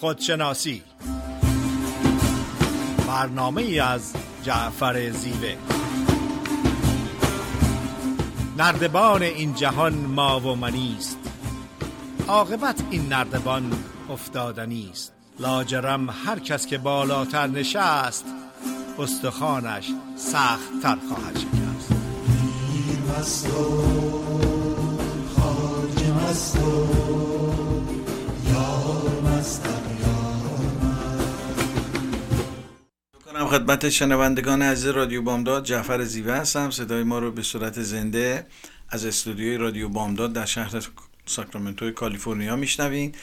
خودشناسی، برنامه‌ای از جعفر زیوه. نردبان این جهان ما و منیست، عاقبت این نردبان افتادنیست. لاجرم هر کس که بالاتر نشست، استخوانش سخت تر خواهد شکست. دیر مستو خارج مستو یار مستم یار من. خدمت شنوندگان عزیز رادیو بامداد، جعفر زیوه هستم. صدای ما رو به صورت زنده از استودیوی رادیو بامداد در شهر ساکرامنتو کالیفرنیا میشنوین.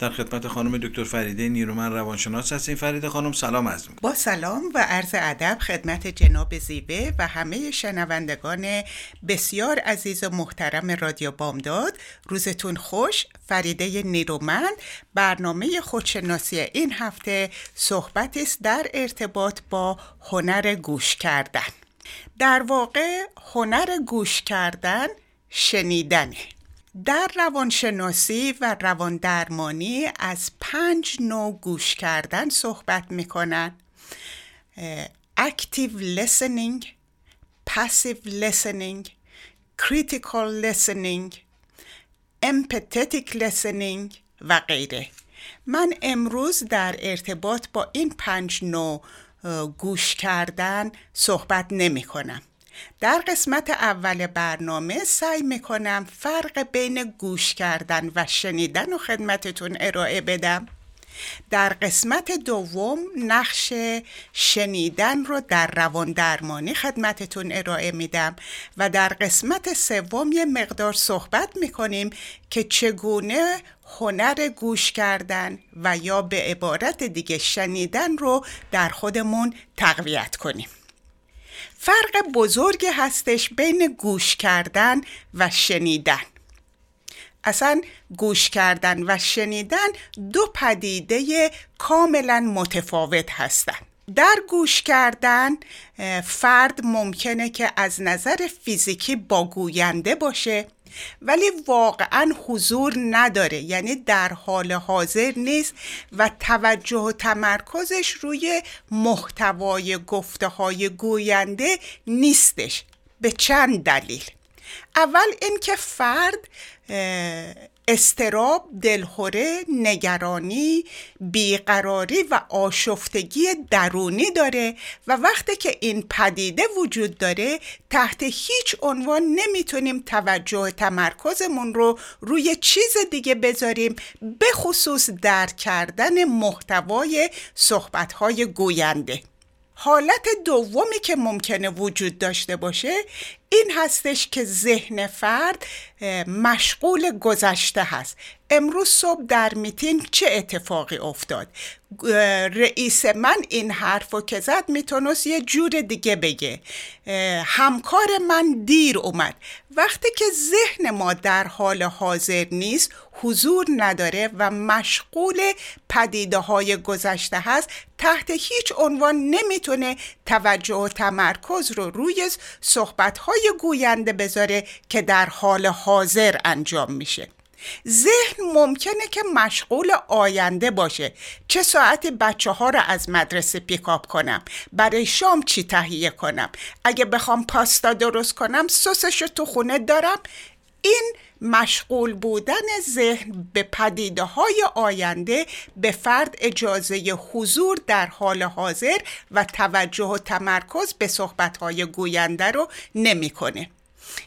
در خدمت خانم دکتر فریده نیرومن روانشناس هستیم. فریده خانم سلام عرض می‌کنم. با سلام و عرض ادب خدمت جناب زیوه و همه شنوندگان بسیار عزیز و محترم رادیو بامداد، روزتون خوش. فریده نیرومن، برنامه خودشناسی این هفته صحبت است در ارتباط با هنر گوش کردن. در واقع هنر گوش کردن شنیدنه. در روانشناسی و رواندرمانی از 5 نوع گوش کردن صحبت میکنن: active listening، passive listening، critical listening، empathetic listening و غیره. من امروز در ارتباط با این 5 نوع گوش کردن صحبت نمیکنم. در قسمت اول برنامه سعی میکنم فرق بین گوش کردن و شنیدن و خدمتتون ارائه بدم. در قسمت دوم نقش شنیدن رو در روان درمانی خدمتتون ارائه میدم و در قسمت سوم یه مقدار صحبت میکنیم که چگونه هنر گوش کردن و یا به عبارت دیگه شنیدن رو در خودمون تقویت کنیم. فرق بزرگی هستش بین گوش کردن و شنیدن. اصلا گوش کردن و شنیدن 2 پدیده کاملا متفاوت هستند. در گوش کردن فرد ممکنه که از نظر فیزیکی با گوینده باشه ولی واقعا حضور نداره، یعنی در حال حاضر نیست و توجه و تمرکزش روی محتوای گفته‌های گوینده نیستش. به چند دلیل: اول اینکه فرد اضطراب، دلخوره، نگرانی، بیقراری و آشفتگی درونی داره و وقتی که این پدیده وجود داره تحت هیچ عنوان نمیتونیم توجه تمرکزمون رو روی چیز دیگه بذاریم، به خصوص در کردن محتوای صحبت‌های گوینده. حالت دومی که ممکنه وجود داشته باشه این هستش که ذهن فرد مشغول گذشته هست. امروز صبح در میتینگ چه اتفاقی افتاد؟ رئیس من این حرفو که زد میتونست یه جور دیگه بگه. همکار من دیر اومد. وقتی که ذهن ما در حال حاضر نیست، حضور نداره و مشغول پدیده های گذشته هست، تحت هیچ عنوان نمیتونه توجه و تمرکز رو روی صحبت های گوینده بذاره که در حال حاضر انجام میشه. ذهن ممکنه که مشغول آینده باشه. چه ساعتی بچه ها را از مدرسه پیکاپ کنم؟ برای شام چی تهیه کنم؟ اگه بخوام پاستا درست کنم سسش رو تو خونه دارم؟ این مشغول بودن ذهن به پدیده های آینده به فرد اجازه حضور در حال حاضر و توجه و تمرکز به صحبت های گوینده رو نمیکنه.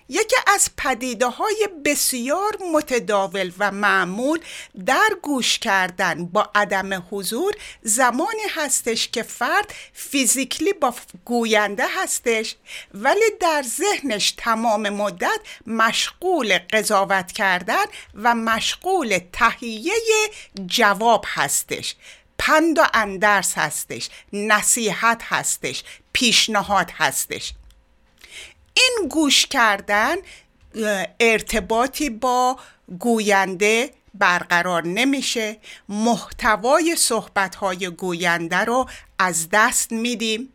یکی از پدیده‌های بسیار متداول و معمول در گوش کردن با عدم حضور زمانی هستش که فرد فیزیکلی با گوینده هستش ولی در ذهنش تمام مدت مشغول قضاوت کردن و مشغول تهیه جواب هستش، پند و اندرس هستش، نصیحت هستش، پیشنهاد هستش. این گوش کردن ارتباطی با گوینده برقرار نمیشه، محتوای صحبت‌های گوینده رو از دست میدیم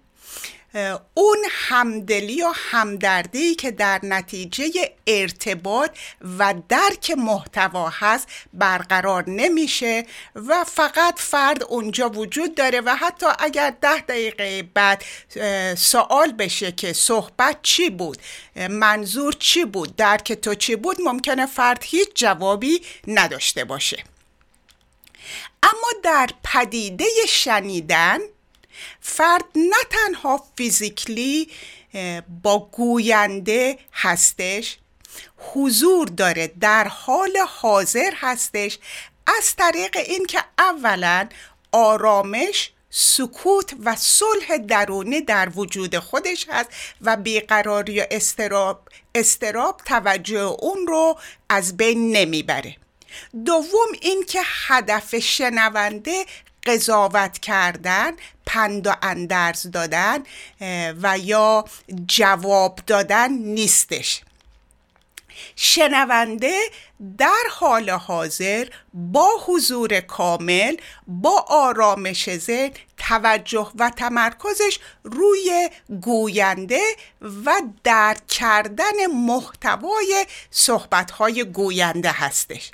اون همدلی و همدردی که در نتیجه ارتباط و درک محتوا هست برقرار نمیشه و فقط فرد اونجا وجود داره و حتی اگر 10 دقیقه بعد سوال بشه که صحبت چی بود، منظور چی بود، درک تو چی بود، ممکنه فرد هیچ جوابی نداشته باشه. اما در پدیده شنیدن فرد نه تنها فیزیکلی با گوینده هستش، حضور داره، در حال حاضر هستش، از طریق این که اولا آرامش، سکوت و صلح درونی در وجود خودش هست و بیقراری و استراب توجه اون رو از بین نمیبره. دوم این که هدف شنونده قضاوت کردن، پند و اندرز دادن و یا جواب دادن نیستش. شنونده در حال حاضر با حضور کامل، با آرامش ذهن، توجه و تمرکزش روی گوینده و درک کردن محتوای صحبت‌های گوینده هستش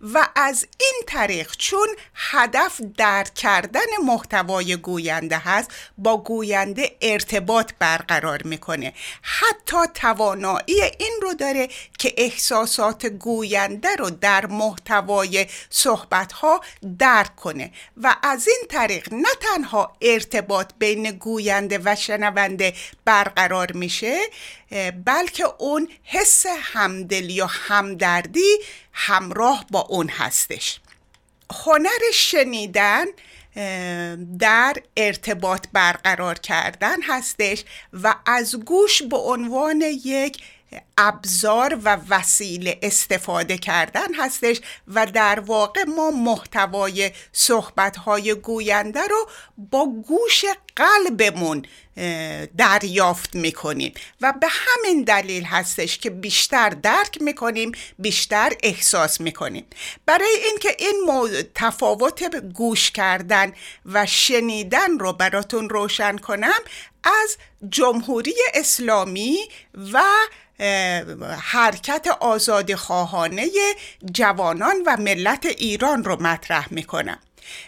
و از این طریق چون هدف درک کردن محتوای گوینده هست، با گوینده ارتباط برقرار میکنه، حتی توانایی این رو داره که احساسات گوینده رو در محتوای صحبتها درک کنه و از این طریق نه تنها ارتباط بین گوینده و شنونده برقرار میشه، بلکه اون حس همدلی و همدردی همراه با اون هستش. هنر شنیدن در ارتباط برقرار کردن هستش و از گوش به عنوان یک ابزار و وسیله استفاده کردن هستش و در واقع ما محتوای صحبت‌های گوینده رو با گوش قلبمون دریافت میکنیم و به همین دلیل هستش که بیشتر درک میکنیم، بیشتر احساس میکنیم. برای اینکه این تفاوت گوش کردن و شنیدن رو براتون روشن کنم، از جمهوری اسلامی و حرکت آزادی‌خواهانه جوانان و ملت ایران رو مطرح میکنم.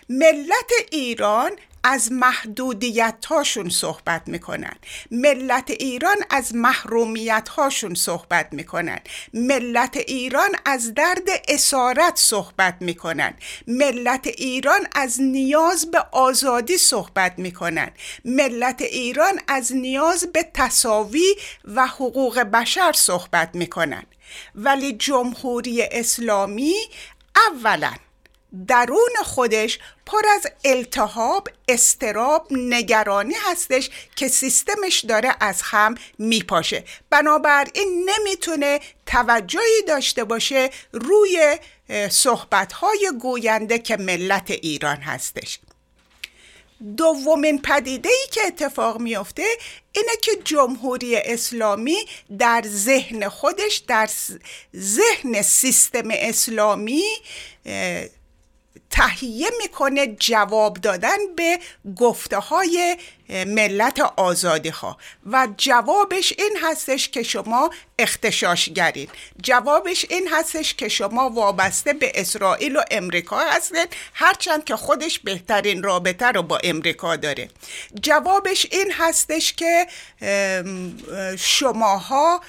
ملت ایران از محدودیت‌هاشون صحبت میکنن، ملت ایران از محرومیت‌هاشون صحبت میکنن، ملت ایران از درد اسارت صحبت میکنن، ملت ایران از نیاز به آزادی صحبت میکنن، ملت ایران از نیاز به تساوی و حقوق بشر صحبت میکنن. ولی جمهوری اسلامی اولاً درون خودش پر از التهاب، اضطراب، نگرانی هستش که سیستمش داره از هم میپاشه، بنابراین نمیتونه توجهی داشته باشه روی صحبت‌های گوینده که ملت ایران هستش. دومین پدیده‌ای که اتفاق میفته اینه که جمهوری اسلامی در ذهن خودش، در ذهن سیستم اسلامی تهیه میکنه جواب دادن به گفته های ملت آزادی‌خواه و جوابش این هستش که شما اغتشاشگرین، جوابش این هستش که شما وابسته به اسرائیل و امریکا هستید، هرچند که خودش بهترین رابطه رو با امریکا داره. جوابش این هستش که شماها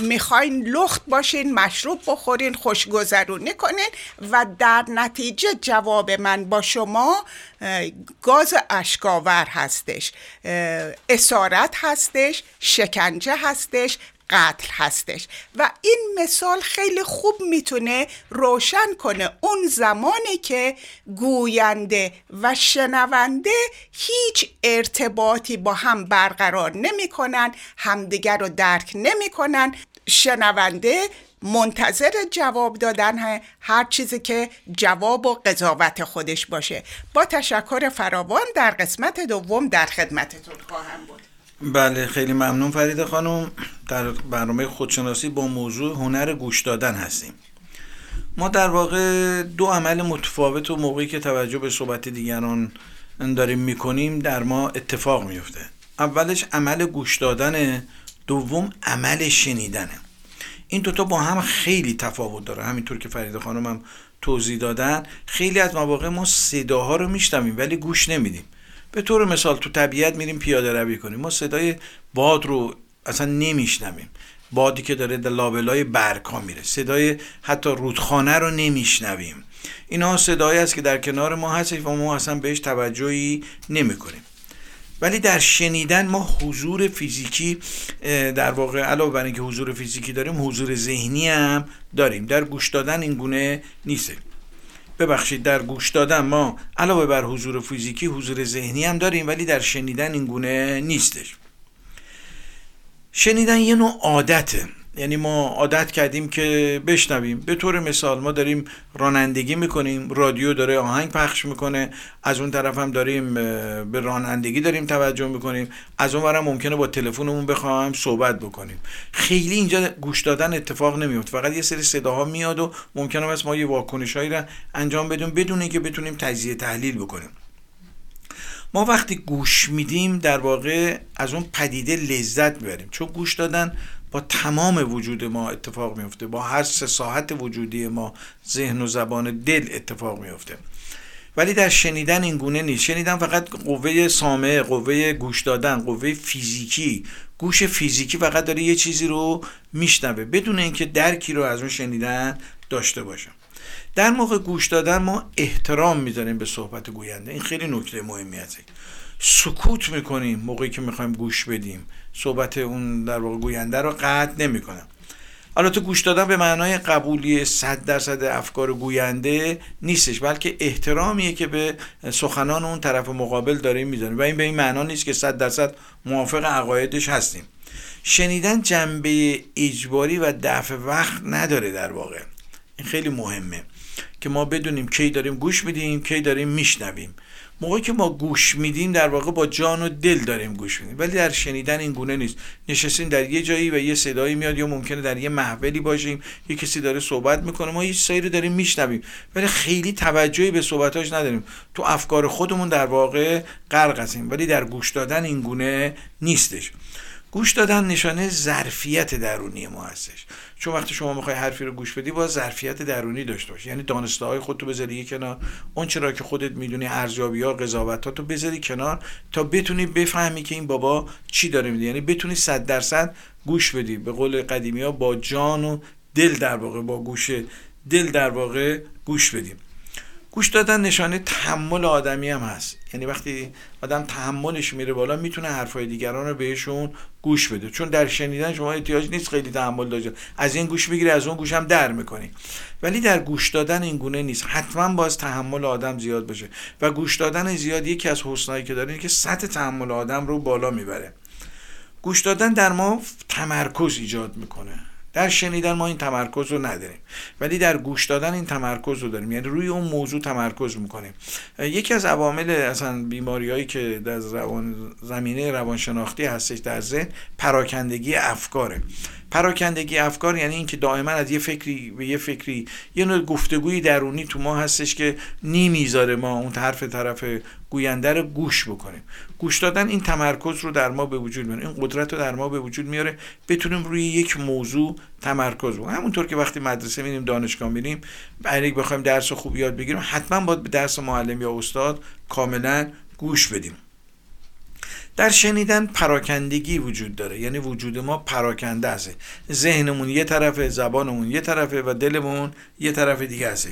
میخواین لخت باشین، مشروب بخورین، خوشگذرونی کنین و در نتیجه جواب من با شما گاز اشکاور هستش، اسارت هستش، شکنجه هستش، قتل هستش. و این مثال خیلی خوب میتونه روشن کنه اون زمانی که گوینده و شنونده هیچ ارتباطی با هم برقرار نمی کنن، همدیگر رو درک نمی کنن، شنونده منتظر جواب دادن هر چیزی که جواب و قضاوت خودش باشه. با تشکر فراوان در قسمت دوم در خدمتتون خواهم بود. بله، خیلی ممنون فریده خانم. در برنامه خودشناسی با موضوع هنر گوش دادن هستیم. ما در واقع دو عمل متفاوت و موقعی که توجه به صحبت دیگران داریم میکنیم در ما اتفاق میفته. اولش عمل گوش دادنه، دوم عمل شنیدنه. این دوتا با هم خیلی تفاوت داره. همینطور که فریده خانم هم توضیح دادن، خیلی از مواقع ما صداها رو میشنویم ولی گوش نمیدیم. به طور مثال تو طبیعت میریم پیاده روی کنیم، ما صدای باد رو اصلا نمیشنویم، بادی که داره در لابلای برگ‌ها میره، صدای حتی رودخانه رو نمیشنویم. اینا صدایی است که در کنار ما هست و ما اصلا بهش توجهی نمیکنیم. ولی در شنیدن ما حضور فیزیکی، در واقع علاوه بر اینکه حضور فیزیکی داریم، حضور ذهنی هم داریم. در گوش دادن این گونه نیست. ببخشید، در گوش دادن ما علاوه بر حضور فیزیکی حضور ذهنی هم داریم، ولی در شنیدن این گونه نیستش. شنیدن یه نوع عادته، یعنی ما عادت کردیم که بشنویم. به طور مثال ما داریم رانندگی میکنیم، رادیو داره آهنگ پخش میکنه، از اون طرف هم داریم به رانندگی داریم توجه میکنیم، از اون ورم ممکنه با تلفنمون بخوایم صحبت بکنیم. خیلی اینجا گوش دادن اتفاق نمیفته، فقط یه سری صداها میاد و ممکنه بس ما یه واکنشایی را انجام بدیم بدون اینکه بتونیم تجزیه تحلیل بکنیم. ما وقتی گوش میدیم در واقع از اون پدیده لذت میبریم، چون گوش دادن با تمام وجود ما اتفاق میفته، با هر سه ساحت وجودی ما، ذهن و زبان، دل اتفاق میفته. ولی در شنیدن این گونه نیست. شنیدن فقط قوه سامعه، قوه گوش دادن، قوه فیزیکی، گوش فیزیکی فقط داره یه چیزی رو میشنوه بدون اینکه درکی رو از اون شنیدن داشته باشه. در موقع گوش دادن ما احترام میذاریم به صحبت گوینده، این خیلی نکته مهمیه. سکوت میکنیم موقعی که میخوایم گوش بدیم، صحبت اون در واقع گوینده رو قطع نمیکنم. البته گوش دادن به معنای قبولی 100% افکار گوینده نیستش، بلکه احترامیه که به سخنان اون طرف مقابل داریم میذاریم و این به این معنا نیست که 100% موافق عقایدش هستیم. شنیدن جنبه اجباری و دفع وقت نداره در واقع. این خیلی مهمه که ما بدونیم کی داریم گوش میدیم، کی داریم میشنویم. موقعی که ما گوش میدیم در واقع با جان و دل داریم گوش میدیم، ولی در شنیدن این گونه نیست. نشستیم در یه جایی و یه صدایی میاد، یا ممکنه در یه محفلی باشیم یه کسی داره صحبت میکنه، ما یه چیزی رو داریم میشنویم ولی خیلی توجهی به صحبتاش نداریم، تو افکار خودمون در واقع غرق هستیم. ولی در گوش دادن این گونه نیستش. گوش دادن نشانه ظرفیت درونی ما هستش، چون وقتی شما میخوای حرفی رو گوش بدی باید ظرفیت درونی داشته باشی، یعنی دانسته های خودتو بذاری کنار، اون چرا که خودت میدونی، ارزیابی‌ها، قضاوتاتو بذاری کنار تا بتونی بفهمی که این بابا چی داره میگه، یعنی بتونی 100% گوش بدی. به قول قدیمی‌ها با جان و دل در واقع، با گوش دل در واقع گوش بدیم. گوش دادن نشانه تحمل آدمی هم هست، یعنی وقتی آدم تحملش میره بالا میتونه حرفای دیگران رو بهشون گوش بده، چون در شنیدن شما احتیاج نیست خیلی تحمل داشته، از این گوش میگیری از اون گوش هم در میکنی. ولی در گوش دادن این گونه نیست، حتما باز تحمل آدم زیاد بشه و گوش دادن زیاد یکی از حسنایی که داره اینه که سطح تحمل آدم رو بالا میبره. گوش دادن در ما تمرکز ایجاد میکنه، در شنیدن ما این تمرکز رو نداریم ولی در گوش دادن این تمرکز رو داریم، یعنی روی اون موضوع تمرکز میکنیم. یکی از عوامل اصلا بیماریایی که در زمینه روانشناختی هستش در ذهن، پراکندگی افکاره. پراکندگی افکار یعنی این که دائما از یه فکری به یه فکری، یه نوع گفتگوی درونی تو ما هستش که نمیذاره ما اون طرف گوینده رو گوش بکنیم. گوش دادن این تمرکز رو در ما به وجود میاره، این قدرت رو در ما به وجود میاره بتونیم روی یک موضوع تمرکز بکنیم. همونطور که وقتی مدرسه میریم، دانشگاه میریم، اگه بخوایم درس خوب یاد بگیریم حتما باید به درس معلم یا استاد کاملا گوش بدیم. در شنیدن پراکندگی وجود داره، یعنی وجود ما پراکنده است، ذهنمون یه طرفه، زبانمون یه طرفه و دلمون یه طرف دیگه است.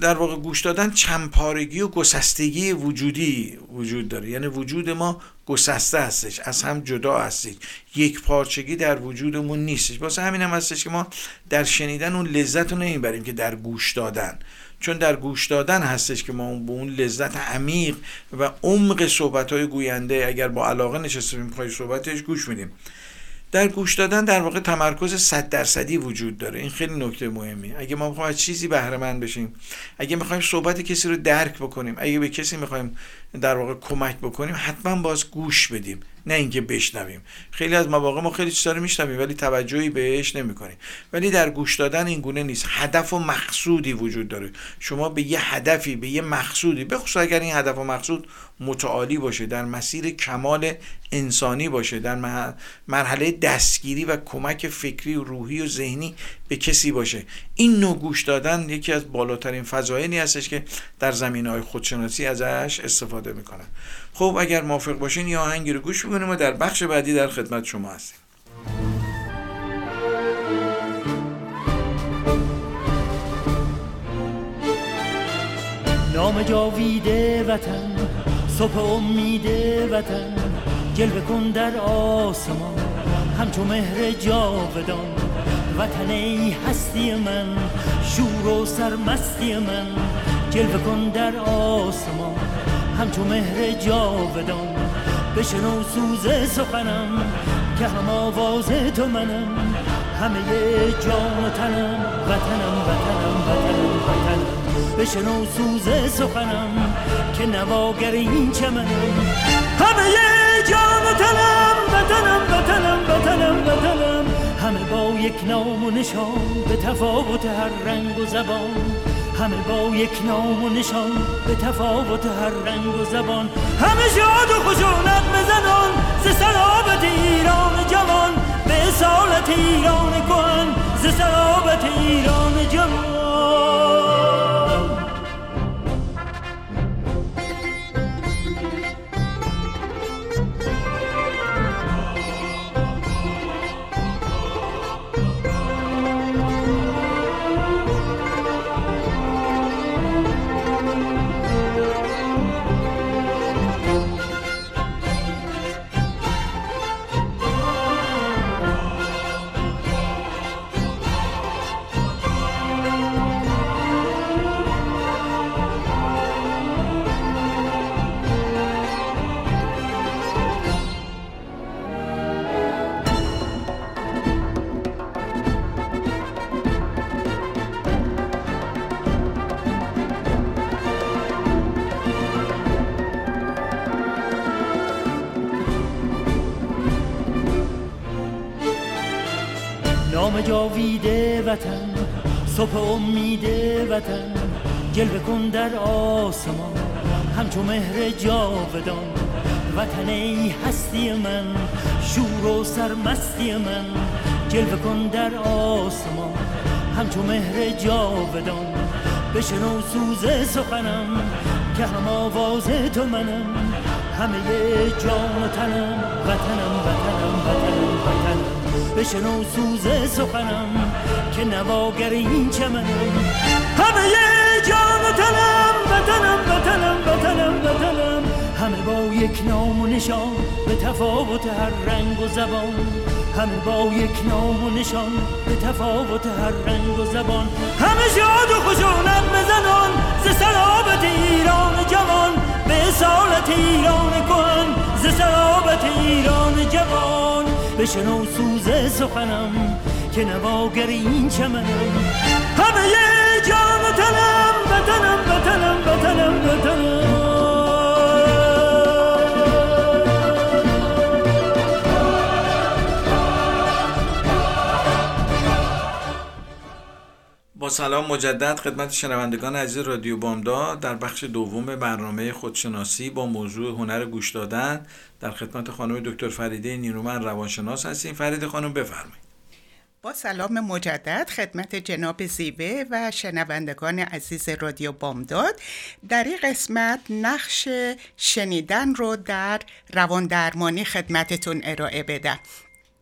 در واقع گوش دادن چندپارگی و گسستگی وجودی وجود داره، یعنی وجود ما گسسته هستش، از هم جدا هستش، یک پارچگی در وجودمون نیستش. واسه همین هم هستش که ما در شنیدن اون لذت رو نمیبریم که در گوش دادن، چون در گوش دادن هستش که ما به اون لذت عمیق و عمق صحبت‌های گوینده، اگر با علاقه نشستیم پای صحبتش، گوش میدیم. در گوش دادن در واقع تمرکز 100% وجود داره، این خیلی نکته مهمی. اگه ما بخوایم از چیزی بهره مند بشیم، اگه میخوایم صحبت کسی رو درک بکنیم، اگه به کسی میخوایم در واقع کمک بکنیم حتما باز گوش بدیم، نه اینکه بشنویم. خیلی از مواقع ما خیلی چیزا رو میشنویم ولی توجهی بهش نمیکنیم. ولی در گوش دادن این گونه نیست، هدف و مقصودی وجود داره. شما به یه هدفی، به یه مقصودی، بخصوص اگر این هدف و مقصود متعالی باشه، در مسیر کمال انسانی باشه، در مرحله دستگیری و کمک فکری و روحی و ذهنی به کسی باشه. این نوع گوش دادن یکی از بالاترین فضایلی هستش که در زمینه‌های خودشناسی ازش استفاده میکنن. خب اگر موافق باشین یا آهنگی رو گوش بکنیم و در بخش بعدی در خدمت شما هستیم. نام جاویده وطن، صبح امیده وطن، جلوه کن در آسمان همچو مهر جاودان. وطن ای هستی من، شور و سرمستی من، جلوه کن در آسمان همچو مهر جاودان. بشنو سوز سخنم که هم آواز تو منم، همه جان و تنم وطنم وطنم وطنم وطنم. بشنو سوز سخنم که نواگر این چمنم، همه جان و تنم وطنم وطنم وطنم وطنم. همه با یک نام و نشان، به تفاوت هر رنگ و زبان، همه با یک نام و نشان، به تفاوت هر رنگ و زبان. همه شاد و خشونت بزنان ز سلابت ایران جوان، به اصالت ایران کهن ز سلابت ایران جوان. جاویده وطن، صبح امیده وطن، جلوه کن در آسمان همچو مهر جاودان. وطن ای هستی من، شور و سرمستی من، جلوه کن در آسمان همچو مهر جاودان. بشنو سوز سخنم که هم آواز تو منم، همه جان و تنم وطنم وطنم وطنم وطنم. بشنو سوز سخنم که نواگر این چمنم، همه جان و تنم وطنم وطنم وطنم وطنم. همه با یک نام و نشان، به تفاوت هر رنگ و زبان، همه با یک نام و نشان، به تفاوت هر رنگ و زبان. همه شاد و خشونت بزنان ز سلابت ایران جوان، به اصالت ایران کهن ز سلابت ایران جوان. بشنو سوز سخنم که نواگر این چمنم، همه جان و تنم وطنم وطنم وطنم وطنم. با سلام مجدد خدمت شنوندگان عزیز رادیو بامداد، در بخش دوم برنامه خودشناسی با موضوع هنر گوش دادن در خدمت خانم دکتر فریده نیرومن روانشناس هستیم. فریده خانم بفرمایید. با سلام مجدد خدمت جناب زیوه و شنوندگان عزیز رادیو بامداد. در این قسمت نقش شنیدن رو در رواندرمانی خدمتتون ارائه بدم.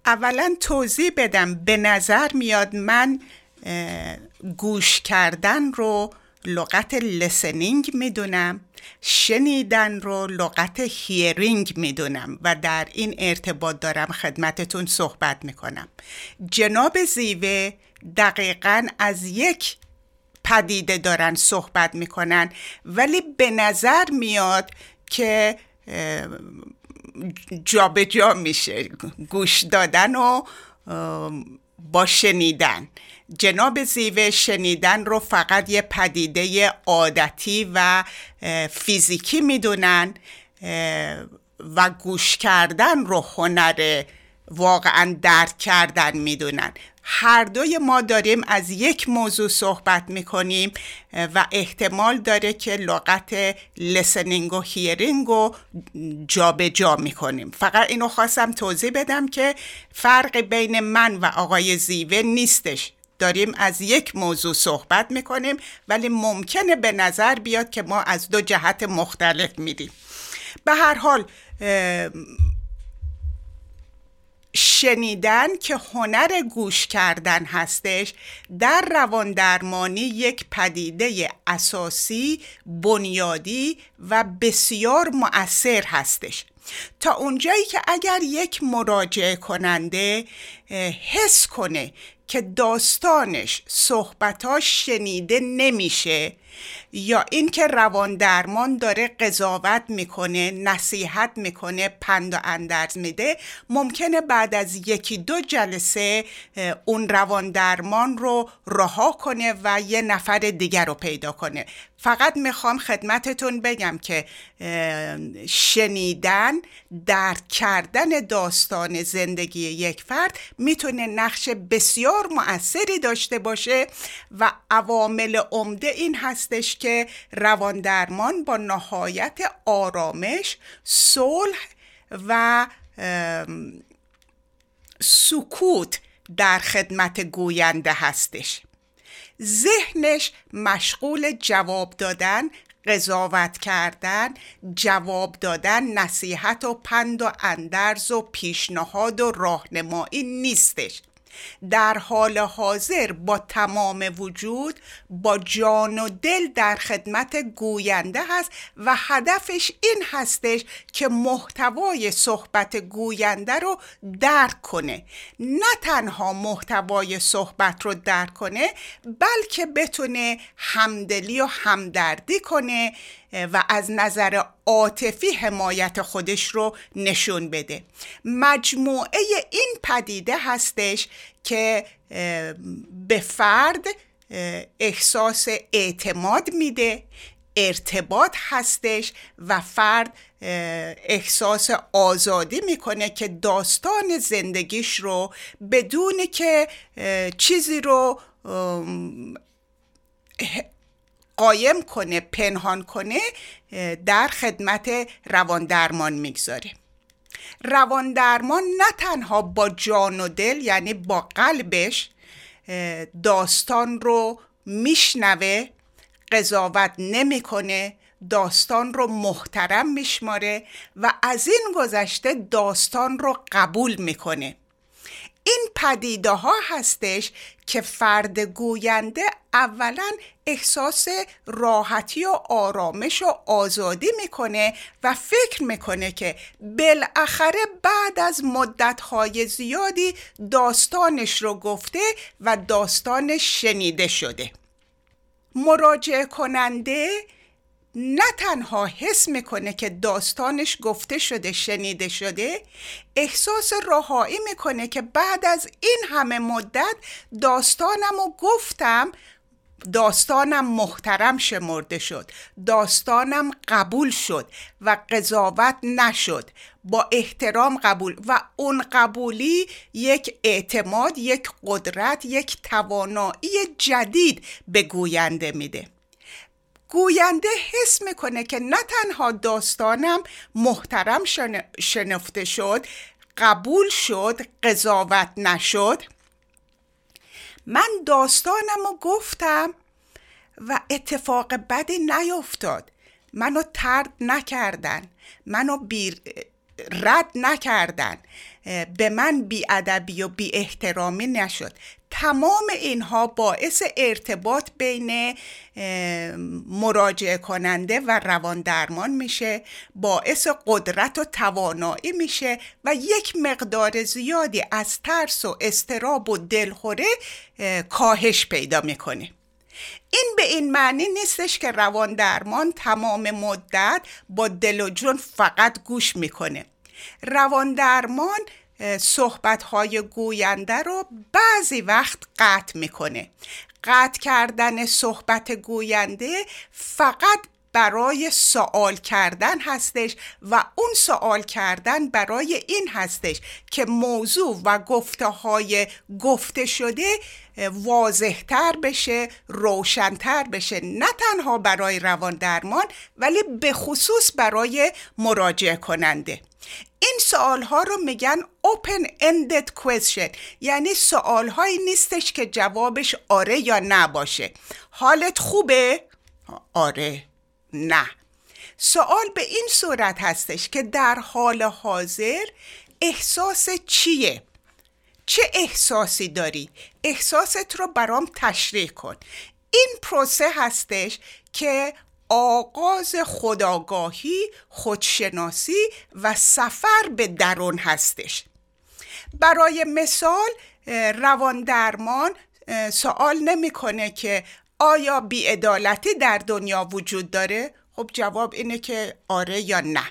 اولا توضیح بدم، به نظر میاد من گوش کردن رو لغت لسنینگ میدونم، شنیدن رو لغت هیرینگ میدونم و در این ارتباط دارم خدمتتون صحبت میکنم. جناب زیوه دقیقاً از یک پدیده دارن صحبت میکنن، ولی به نظر میاد که جا به جا میشه گوش دادن و با شنیدن. جناب زیوه شنیدن رو فقط یه پدیده عادتی و فیزیکی میدونن و گوش کردن رو هنر واقعا درک کردن میدونن. هر دوی ما داریم از یک موضوع صحبت میکنیم و احتمال داره که لغت لسنینگ و هیرینگ رو جا به جا میکنیم. فقط اینو خواستم توضیح بدم که فرق بین من و آقای زیوه نیستش، داریم از یک موضوع صحبت میکنیم ولی ممکنه به نظر بیاد که ما از دو جهت مختلف میریم. به هر حال شنیدن که هنر گوش کردن هستش، در روان درمانی یک پدیده اساسی، بنیادی و بسیار مؤثر هستش، تا اونجایی که اگر یک مراجعه کننده حس کنه که داستانش، صحبتاش شنیده نمیشه یا اینکه روان درمان داره قضاوت میکنه، نصیحت میکنه، پند و اندرز میده، ممکنه بعد از یکی دو جلسه اون روان درمان رو رها کنه و یه نفر دیگر رو پیدا کنه. فقط میخوام خدمتتون بگم که شنیدن، درک کردن داستان زندگی یک فرد میتونه نقش بسیار مؤثری داشته باشه و عوامل عمده این هستش که رواندرمان با نهایت آرامش، صلح و سکوت در خدمت گوینده هستش. ذهنش مشغول جواب دادن، قضاوت کردن، جواب دادن، نصیحت و پند و اندرز و پیشنهاد و راهنمایی نیستش. در حال حاضر با تمام وجود، با جان و دل در خدمت گوینده هست و هدفش این هستش که محتوای صحبت گوینده رو درک کنه. نه تنها محتوای صحبت رو درک کنه، بلکه بتونه همدلی و همدردی کنه و از نظر عاطفی حمایت خودش رو نشون بده. مجموعه این پدیده هستش که به فرد احساس اعتماد میده، ارتباط هستش و فرد احساس آزادی میکنه که داستان زندگیش رو بدون که چیزی رو قایم کنه، پنهان کنه، در خدمت رواندرمان میگذاره. رواندرمان نه تنها با جان و دل، یعنی با قلبش داستان رو میشنوه، قضاوت نمیکنه، داستان رو محترم میشماره و از این گذشته داستان رو قبول میکنه. این پدیده ها هستش که فرد گوینده اولا احساس راحتی و آرامش و آزادی میکنه و فکر میکنه که بالاخره بعد از مدت‌های زیادی داستانش رو گفته و داستانش شنیده شده. مراجعه کننده نه تنها حس میکنه که داستانش گفته شده، شنیده شده، احساس رهایی میکنه که بعد از این همه مدت داستانمو گفتم، داستانم محترم شمرده شد، داستانم قبول شد و قضاوت نشد، با احترام قبول، و اون قبولی یک اعتماد، یک قدرت، یک توانایی جدید به گوینده میده. گوینده حس میکنه که نه تنها داستانم محترم شنفته شد، قبول شد، قضاوت نشد، من داستانمو گفتم و اتفاق بدی نیفتاد، منو طرد نکردن، منو رد نکردن، به من بی‌ادبی و بی احترامی نشد. تمام اینها باعث ارتباط بین مراجعه کننده و رواندرمان میشه، باعث قدرت و توانایی میشه و یک مقدار زیادی از ترس و اضطراب و دلخوره کاهش پیدا میکنه. این به این معنی نیستش که رواندرمان تمام مدت با دل و جون فقط گوش میکنه. رواندرمان صحبت‌های گوینده رو بعضی وقت قطع میکنه. قطع کردن صحبت گوینده فقط برای سوال کردن هستش و اون سوال کردن برای این هستش که موضوع و گفته‌های گفته شده واضح‌تر بشه، روشن‌تر بشه، نه تنها برای روان درمان ولی به خصوص برای مراجعه کننده. این سوال‌ها رو میگن open ended question، یعنی سوال‌هایی نیستش که جوابش آره یا نه باشه. حالت خوبه؟ آره، نه. سوال به این صورت هستش که در حال حاضر احساس چیه؟ چه احساسی داری؟ احساست رو برام تشریح کن. این پروسه هستش که آغاز خودآگاهی، خودشناسی و سفر به درون هستش. برای مثال رواندرمان سوال نمی‌کنه که آیا بی‌عدالتی در دنیا وجود داره؟ خب جواب اینه که آره یا نه.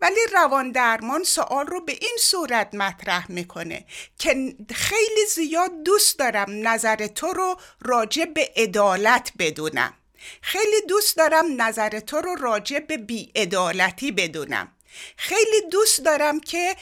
ولی رواندرمان سوال رو به این صورت مطرح میکنه که خیلی زیاد دوست دارم نظر تو رو راجع به عدالت بدونم. خیلی دوست دارم نظر تو رو راجع به بی‌عدالتی بدونم. خیلی دوست دارم که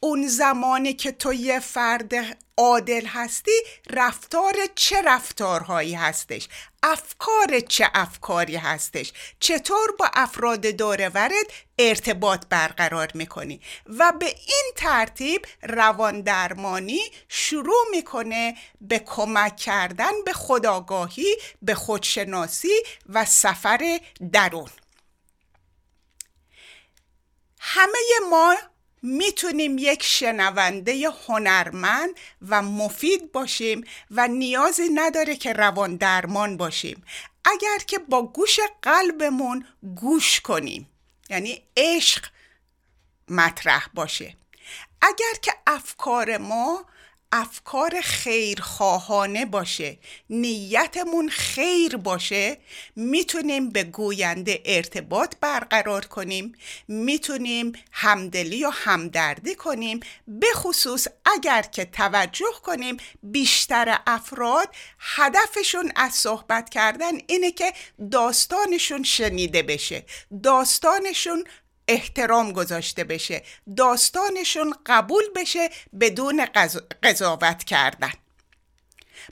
اون زمانی که تو یه فرد عادل هستی رفتار چه رفتارهایی هستش، افکار چه افکاری هستش، چطور با افراد دورورت ارتباط برقرار میکنی. و به این ترتیب رواندرمانی شروع میکنه به کمک کردن به خودآگاهی، به خودشناسی و سفر درون. همه ما میتونیم یک شنونده هنرمند و مفید باشیم و نیازی نداره که روان درمان باشیم، اگر که با گوش قلبمون گوش کنیم، یعنی عشق مطرح باشه. اگر که افکار ما افکار خیرخواهانه باشه، نیتمون خیر باشه، میتونیم به گوینده ارتباط برقرار کنیم، میتونیم همدلی و همدردی کنیم. به خصوص اگر که توجه کنیم بیشتر افراد هدفشون از صحبت کردن اینه که داستانشون شنیده بشه، داستانشون احترام گذاشته بشه، داستانشون قبول بشه بدون قضاوت کردن.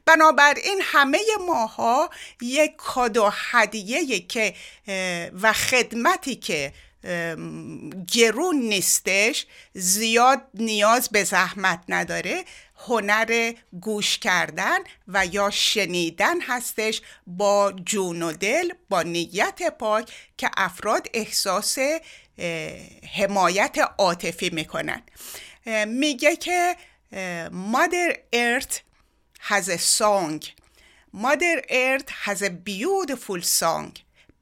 بنابراین همه ماها یک کادو هدیه‌ای که و خدمتی که گرون نیستش، زیاد نیاز به زحمت نداره، هنر گوش کردن و یا شنیدن هستش با جون و دل، با نیت پاک که افراد احساس حمایت عاطفی میکنن. میگه که Mother Earth has a song. Mother Earth has a beautiful song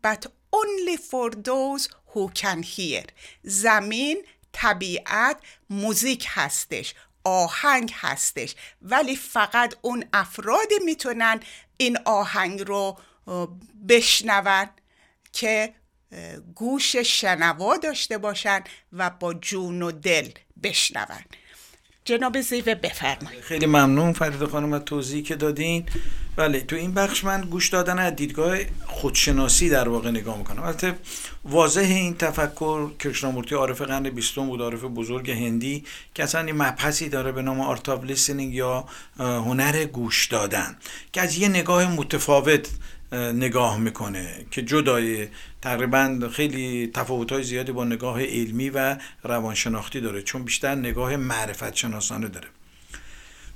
but only for those who can hear. زمین، طبیعت، موزیک هستش، آهنگ هستش، ولی فقط اون افرادی میتونن این آهنگ رو بشنون که گوش شنوا داشته باشن و با جون و دل بشنون. جناب زیوه بفرمایید. خیلی ممنون فریده خانم از توضیحی که دادین. بله، تو این بخش من گوش دادن از دیدگاه خودشناسی در واقع نگاه میکنم. البته واضح این تفکر کریشنامورتی عارف قرن 20 بود، عارف بزرگ هندی، که اصلا این مبحثی داره به نام آرت آف لیسنینگ یا هنر گوش دادن که از یه نگاه متفاوت نگاه میکنه که جدای تقریبا خیلی تفاوت‌های زیادی با نگاه علمی و روانشناختی داره، چون بیشتر نگاه معرفت شناسانه داره.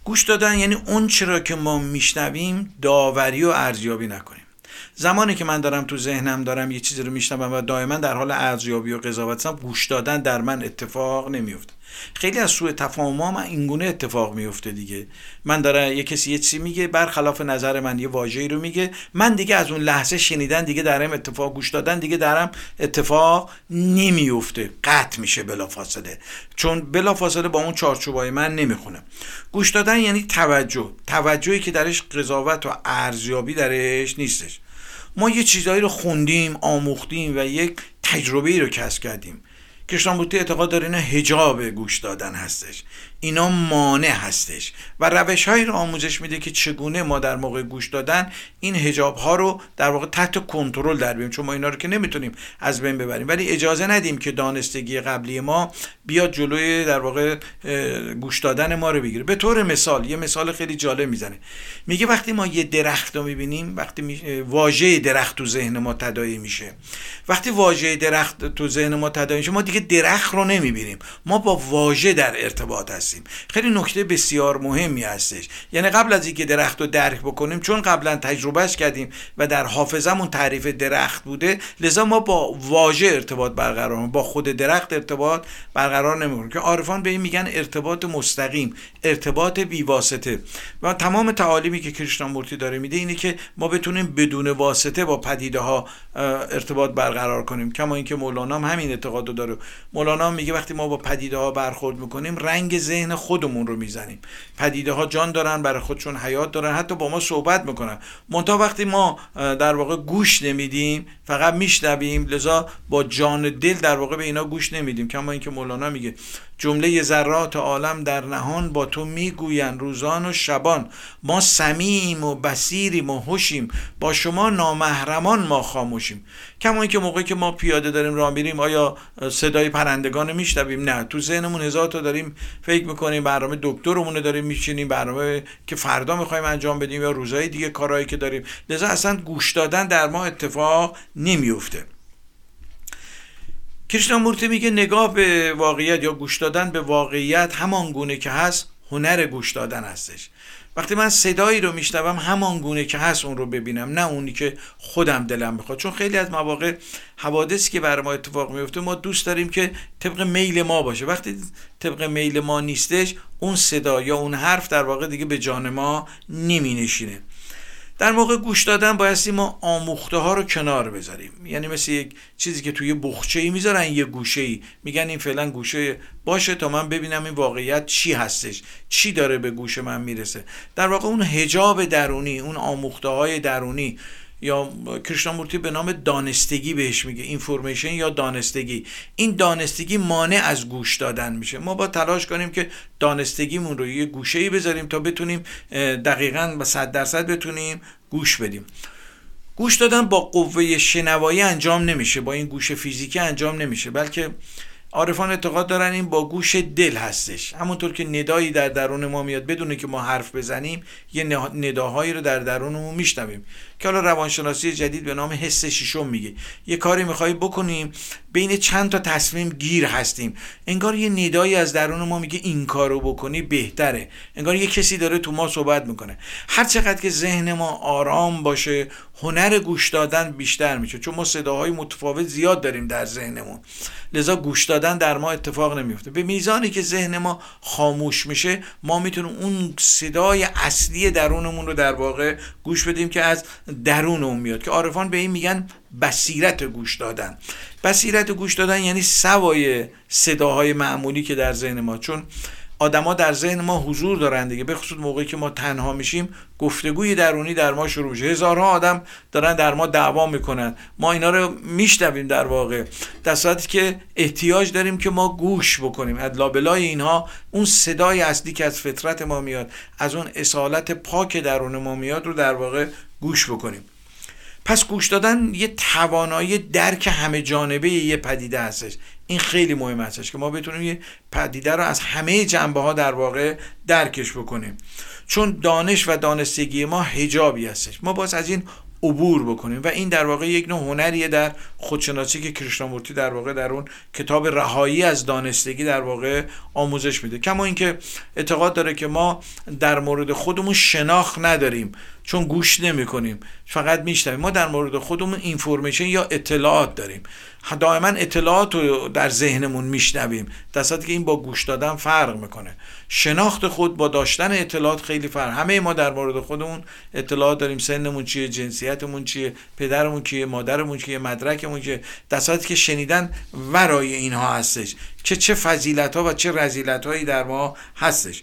گوش دادن یعنی اون چرا که ما میشنویم داوری و ارزیابی نکنیم. زمانی که من دارم تو ذهنم دارم یه چیزی رو میشنوم و دائما در حال ارزیابی و قضاوتم، گوش دادن در من اتفاق نمیفته. خیلی از سوء تفاهم‌ها اینگونه اتفاق میفته دیگه. من داره یه کسی یه چیزی میگه، برخلاف نظر من یه واژه‌ای رو میگه، من دیگه از اون لحظه شنیدن دیگه درم اتفاق، گوش دادن دیگه درم اتفاق نمیفته، قطع میشه بلافاصله، چون بلافاصله با اون چارچوبای من نمیخونه. گوش دادن یعنی توجهی که درش قضاوت و ارزیابی درش نیستش. ما یه چیزایی رو خوندیم، آموختیم و یک تجربه‌ای رو کسب کردیم. کریشنامورتی اعتقاد داره اینا حجاب گوش دادن هستش. اینا مانع هستش و روش‌هایی رو آموزش میده که چگونه ما در موقع گوش دادن این حجاب‌ها رو در واقع تحت کنترل در بیاریم، چون ما اینا رو که نمیتونیم از بین ببریم، ولی اجازه ندیم که دانستگی قبلی ما بیاد جلوی در واقع گوش دادن ما رو بگیره. به طور مثال یه مثال خیلی جالب میزنه، میگه وقتی ما یه درخت رو میبینیم، وقتی واژه درخت تو ذهن ما تداعی میشه، وقتی واژه درخت تو ذهن ما تداعی میشه، ما دیگه درخت رو نمیبینیم، ما با واژه در ارتباط هستیم. خیلی نکته بسیار مهمی هستش، یعنی قبل از اینکه درخت رو درک بکنیم، چون قبلا تجربهش کردیم و در حافظمون تعریف درخت بوده، لذا ما با واژه ارتباط برقرار می‌کنیم، با خود درخت ارتباط برقرار نمی‌کنیم، که عارفان به این میگن ارتباط مستقیم، ارتباط بی واسطه. و تمام تعالیمی که کریشنامورتی داره میده اینه که ما بتونیم بدون واسطه با پدیده‌ها ارتباط برقرار کنیم، کما اینکه مولانا هم همین اعتقاد رو داره. مولانا میگه وقتی ما با پدیده‌ها برخورد می‌کنیم، رنگ ذهن خودمون رو میزنیم، پدیده‌ها جان دارن، برای خودشون حیات دارن، حتی با ما صحبت می‌کنن. منتها وقتی ما در واقع گوش نمیدیم، فقط میشنویم، لذا با جان دل در واقع به اینا گوش نمیدیم، کما اینکه مولانا میگه جمله ذرات عالم در نهان با تو میگویند روزان و شبان، ما سمیعیم و بصیریم و هوشیم، با شما نامحرمان ما خاموشیم. کما اینکه موقعی که ما پیاده داریم راه میریم، آیا صدای پرندگان رو میشنویم؟ نه، تو ذهنمون هزار تا داریم فکر میکنیم، برنامه دکترمون رو داریم میچینیم، برنامه که فردا میخوایم انجام بدیم یا روزهای دیگه کارهایی که داریم، لذا اصلا گوش دادن در ما اتفاق نمیفته. کریشنامورتی میگه نگاه به واقعیت یا گوش دادن به واقعیت همان گونه که هست هنر گوش دادن هستش. وقتی من صدایی رو میشنوم، همان گونه که هست اون رو ببینم، نه اونی که خودم دلم بخواد. چون خیلی از مواقع حوادثی که بر ما اتفاق میفته، ما دوست داریم که طبق میل ما باشه. وقتی طبق میل ما نیستش، اون صدا یا اون حرف در واقع دیگه به جان ما نمینشینه. در موقع گوش دادن بایستی ما آموخته ها رو کنار بذاریم، یعنی مثل یک چیزی که توی بخچه‌ای میذارن، یه گوشه‌ای میگن این فعلا گوشه باشه تا من ببینم این واقعیت چی هستش، چی داره به گوش من میرسه. در واقع اون حجاب درونی، اون آموخته های درونی، یا کریشنامورتی به نام دانستگی بهش میگه، اینفورمیشن یا دانستگی، این دانستگی مانع از گوش دادن میشه. ما با تلاش کنیم که دانستگیمون رو یه گوشه‌ای بذاریم تا بتونیم دقیقاً و 100% بتونیم گوش بدیم. گوش دادن با قوه شنوایی انجام نمیشه، با این گوش فیزیکی انجام نمیشه، بلکه عارفان اعتقاد دارن این با گوش دل هستش. همونطور که ندایی در درون ما میاد بدونه که ما حرف بزنیم، یه نداهایی رو در درونمون میشنویم، که حالا روانشناسی جدید به نام حس ششم میگه یه کاری میخوای بکنیم، بین چند تا تصمیم گیر هستیم، انگار یه ندایی از درون ما میگه این کارو بکنی بهتره، انگار یه کسی داره تو ما صحبت میکنه. هر چقدر که ذهن ما آرام باشه، هنر گوش دادن بیشتر میشه، چون ما صداهای متفاوت زیاد داریم در ذهنمون، لذا گوش دادن در ما اتفاق نمیفته. به میزانی که ذهن ما خاموش میشه، ما میتونیم اون صدای اصلی درونمون رو در واقع گوش بدیم که از درونمون میاد، که عارفان به این میگن بصیرت گوش دادن. بصیرت گوش دادن یعنی سوای صداهای معمولی که در ذهن ما، چون آدما در ذهن ما حضور دارن دیگه، به خصوص موقعی که ما تنها میشیم، گفتگوی درونی در ما شروع میشه، هزارها آدم دارن در ما دعوا میکنن، ما اینا رو میشنویم در واقع، در صورتی که احتیاج داریم که ما گوش بکنیم. از لابلای اینها اون صدای اصلی که از فطرت ما میاد، از اون اصالت پاک درون ما میاد رو در واقع گوش بکنیم. پس گوش دادن یه توانایی درک همه جانبه یه پدیده هستش. این خیلی مهم هستش که ما بتونیم یه پدیده رو از همه جنبه ها در واقع درکش بکنیم، چون دانش و دانستگی ما حجابی هستش، ما باز از این عبور بکنیم. و این در واقع یک نوع هنریه در خودشناسی که کریشنامورتی در واقع در اون کتاب رهایی از دانستگی در واقع آموزش میده، کما اینکه اعتقاد داره که ما در مورد خودمون شناخت نداریم، چون گوش نمی‌کنیم، فقط میشنویم. ما در مورد خودمون اینفورمیشن یا اطلاعات داریم، دائما اطلاعات رو در ذهنمون میشنویم، در صورتی که این با گوش دادن فرق میکنه. شناخت خود با داشتن اطلاعات خیلی فرق. همه ما در مورد خودمون اطلاعات داریم، سنمون چیه، جنسیتمون چیه، پدرمون کیه، مادرمون کیه، مدرکمون چیه، در صورتی که شنیدن ورای اینها هستش که چه فضیلت‌ها و چه رذیلت‌هایی در ما هستش.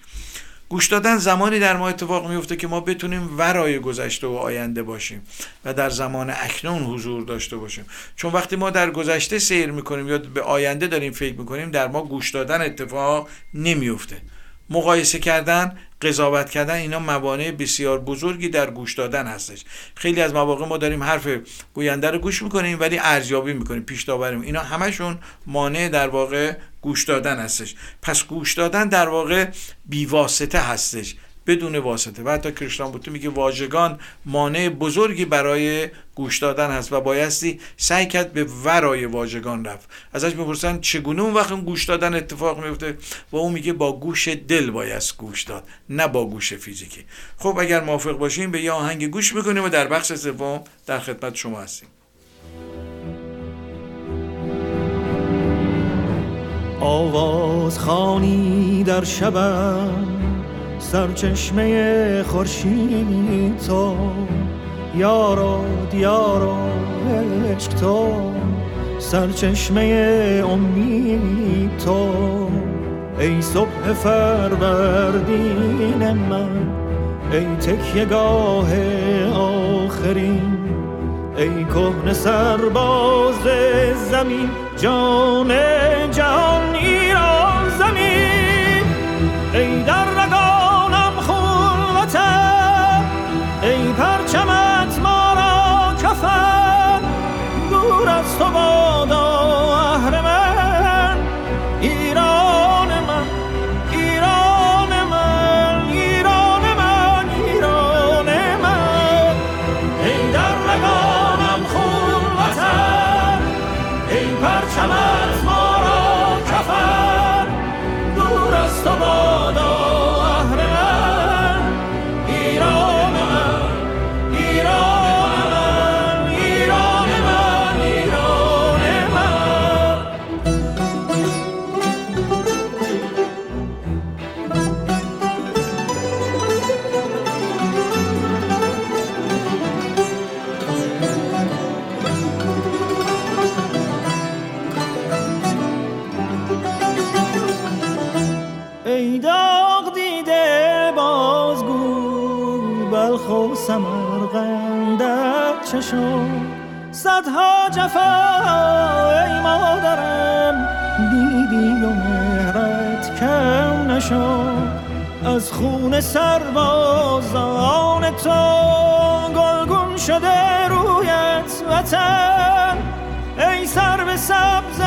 گوش دادن زمانی در ما اتفاق میفته که ما بتونیم ورای گذشته و آینده باشیم و در زمان اکنون حضور داشته باشیم، چون وقتی ما در گذشته سیر میکنیم یا به آینده داریم فکر میکنیم، در ما گوش دادن اتفاق نمیفته. مقایسه کردن، قضاوت کردن، اینا موانع بسیار بزرگی در گوش دادن هستش. خیلی از مواقع ما داریم حرف گوینده رو گوش میکنیم ولی ارزیابی میکنیم، پیش داوریم، اینا همشون مانع در واقع گوش دادن هستش. پس گوش دادن در واقع بی واسطه هستش، بدون واسطه. و حتی کریشنامورتی میگه واژگان مانع بزرگی برای گوش دادن هست و بایستی سعی کرد به ورای واژگان رفت. ازش میپرسن چگونه اون وقت گوش دادن اتفاق میفته و اون میگه با گوش دل بایست گوش داد، نه با گوش فیزیکی. خب اگر موافق باشیم به یه آهنگ گوش میکنیم و در بخش سوم در خدمت شما هستیم. آواز خوانی در شبم سرچشمه خورشید تو، یارو دیارو عشق تو، سرچشمه امید تو، ای صبح فروردین من، ای تکیه گاه آخرین، ای کهن سرباز زمین، جان جهان ایران زمین، ای در ای پرچمت ما را کفن، دور از تو بادا اهرمن، ایران من، ایران من، ایران من، ایران من، ای در رگانم خون وطن، ای پرچمت ما را کفن، دور از تو بادا. صدها جفا ای مادرم دیدی و مهرت کم نشد، از خون سربازان تو گلگون شده رویت وطن، ای سر به سبز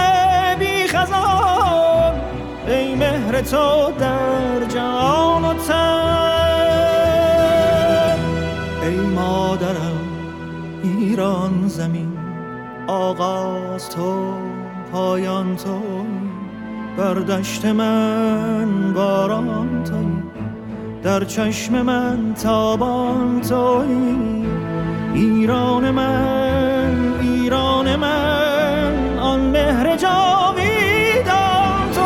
بی خزان، ای مهر تو در جان و تن، ای مادرم ایران زمین، آغاز تو پایان تو، بر دشت من باران تو، در چشم من تابان تو، ایران من، ایران من، آن مهر جاویدان تو،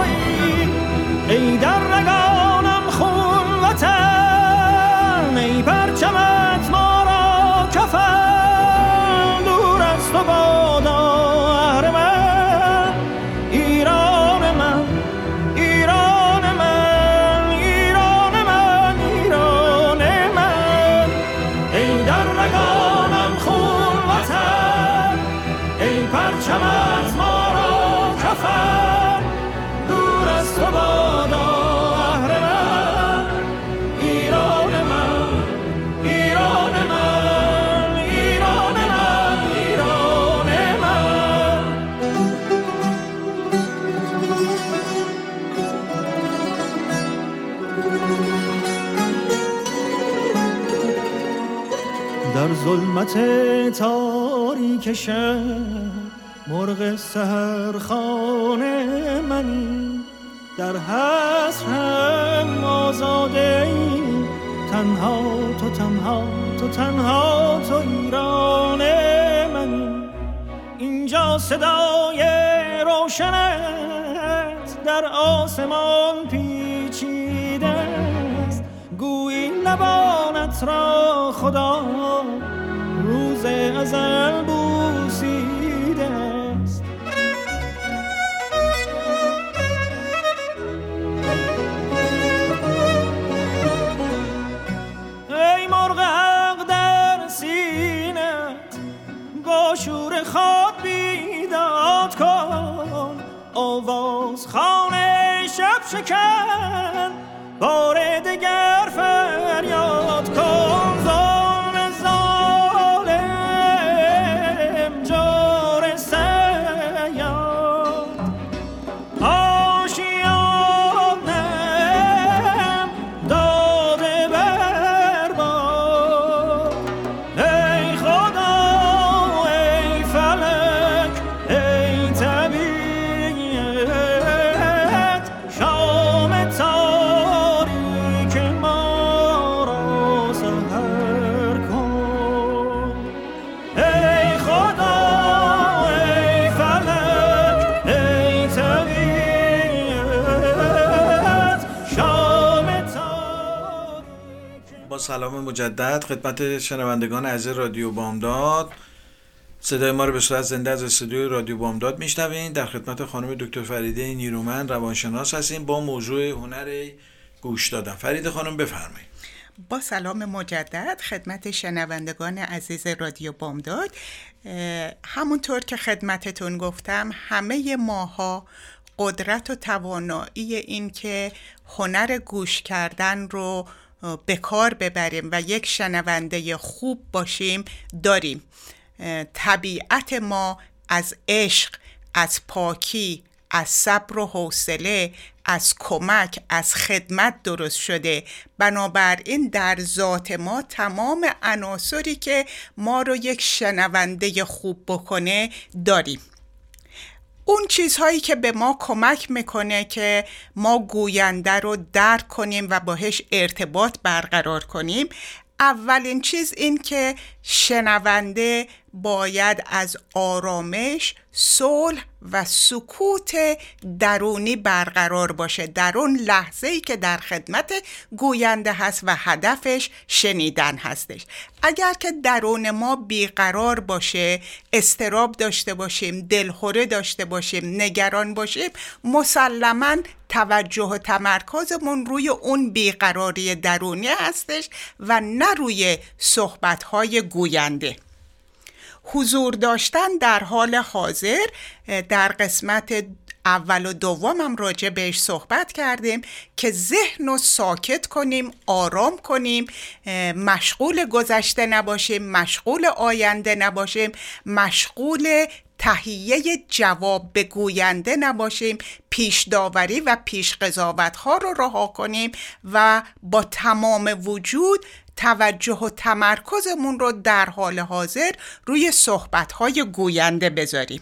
ای در رگانم خون وطن، ای پرچمت ما را کفن، ظلمت تاریک شب مرغ سحرخوان منی، در حسر هم آزاده ای، تنها تو، تنها تو، تنها تو، ایران منی، اینجا صدای روشنت در آسمان پیچیده است، گویی لبانت را خدا ازل بوسیده است. ای مرغ حق در سینت گشور خود بیداد کن، آواز خوان شب شکن، بار دگر فریاد کن ظالم ظالم جور سیاد آشیانم داد بر ما ای خدا ای فلک ای طبیعت شام تا سلام مجدد خدمت شنوندگان عزیز رادیو بامداد. صدای ما رو به صورت زنده از استودیو رادیو بامداد میشنوین. در خدمت خانم دکتر فریده نیرومن روانشناس هستیم با موضوع هنر گوش دادن. فریده خانم بفرمایید. با سلام مجدد خدمت شنوندگان عزیز رادیو بامداد. همونطور که خدمتتون گفتم همه ماها قدرت و توانایی این که هنر گوش کردن رو به کار ببریم و یک شنونده خوب باشیم داریم. طبیعت ما از عشق، از پاکی، از صبر و حوصله، از کمک، از خدمت درست شده. بنابراین در ذات ما تمام عناصری که ما رو یک شنونده خوب بکنه داریم. اون چیزهایی که به ما کمک میکنه که ما گوینده رو درک کنیم و باهاش ارتباط برقرار کنیم، اولین چیز این که شنونده باید از آرامش، صلح و سکوت درونی برقرار باشه در اون لحظه‌ای که در خدمت گوینده هست و هدفش شنیدن هستش. اگر که درون ما بیقرار باشه، اضطراب داشته باشیم، دلخوره داشته باشیم، نگران باشیم، مسلماً توجه و تمرکزمون روی اون بیقراری درونی هستش و نه روی صحبت‌های گوینده. حضور داشتن در حال حاضر در قسمت اول و دوم هم راجع بهش صحبت کردیم که ذهن رو ساکت کنیم، آرام کنیم، مشغول گذشته نباشیم، مشغول آینده نباشیم، مشغول تهیه جواب به گوینده نباشیم، پیش داوری و پیش قضاوت ها رو رها کنیم و با تمام وجود توجه و تمرکزمون رو در حال حاضر روی صحبت‌های گوینده بذاریم.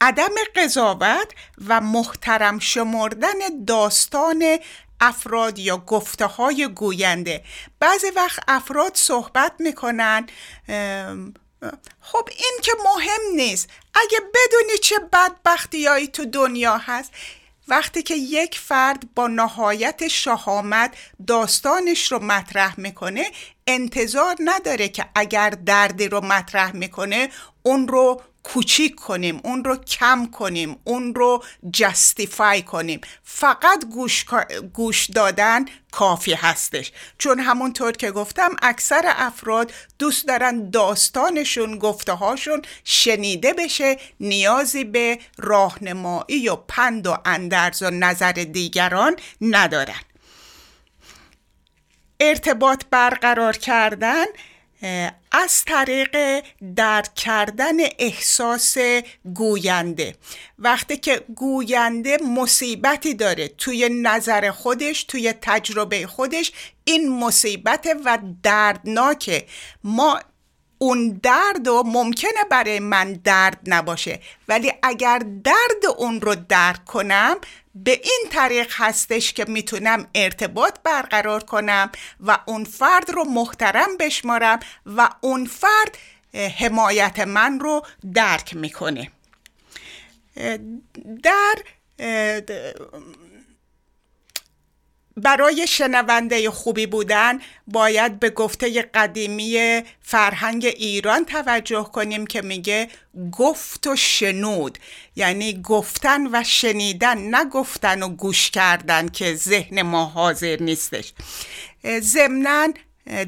عدم قضاوت و محترم شمردن داستان افراد یا گفته‌های گوینده. بعضی وقت افراد صحبت میکنن، خب این که مهم نیست، اگه بدونی چه بدبختیایی تو دنیا هست. وقتی که یک فرد با نهایت شهامت داستانش رو مطرح میکنه، انتظار نداره که اگر دردی رو مطرح میکنه اون رو کوچیک کنیم، اون رو کم کنیم، اون رو جستیفای کنیم. فقط گوش دادن کافی هستش، چون همونطور که گفتم اکثر افراد دوست دارن داستانشون، گفته‌هاشون شنیده بشه، نیازی به راهنمایی و پند و اندرز و نظر دیگران ندارن. ارتباط برقرار کردن از طریق درک کردن احساس گوینده. وقتی که گوینده مصیبتی داره توی نظر خودش، توی تجربه خودش، این مصیبت و دردناکه، ما اون درد و ممکنه برای من درد نباشه، ولی اگر درد اون رو درک کنم به این طریق هستش که میتونم ارتباط برقرار کنم و اون فرد رو محترم بشمارم و اون فرد حمایت من رو درک میکنه. برای شنونده خوبی بودن باید به گفته قدیمی فرهنگ ایران توجه کنیم که میگه گفت و شنود، یعنی گفتن و شنیدن، نه گفتن و گوش کردن که ذهن ما حاضر نیستش. ضمناً